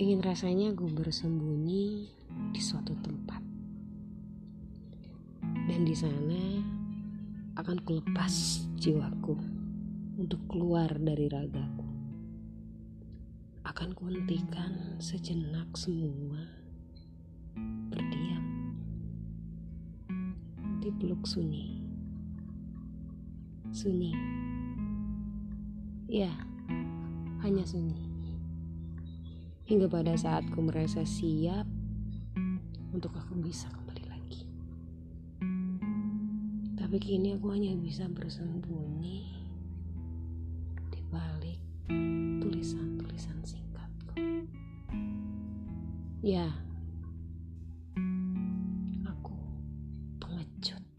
Ingin rasanya gue bersembunyi di suatu tempat, dan di sana akan kulepas jiwaku untuk keluar dari ragaku. Akan kuhentikan sejenak semua, berdiam di peluk sunyi. Sunyi, ya, hanya sunyi. Hingga pada saat ku merasa siap untuk aku bisa kembali lagi. Tapi kini aku hanya bisa bersembunyi di balik tulisan-tulisan singkatku. Ya, aku pengecut.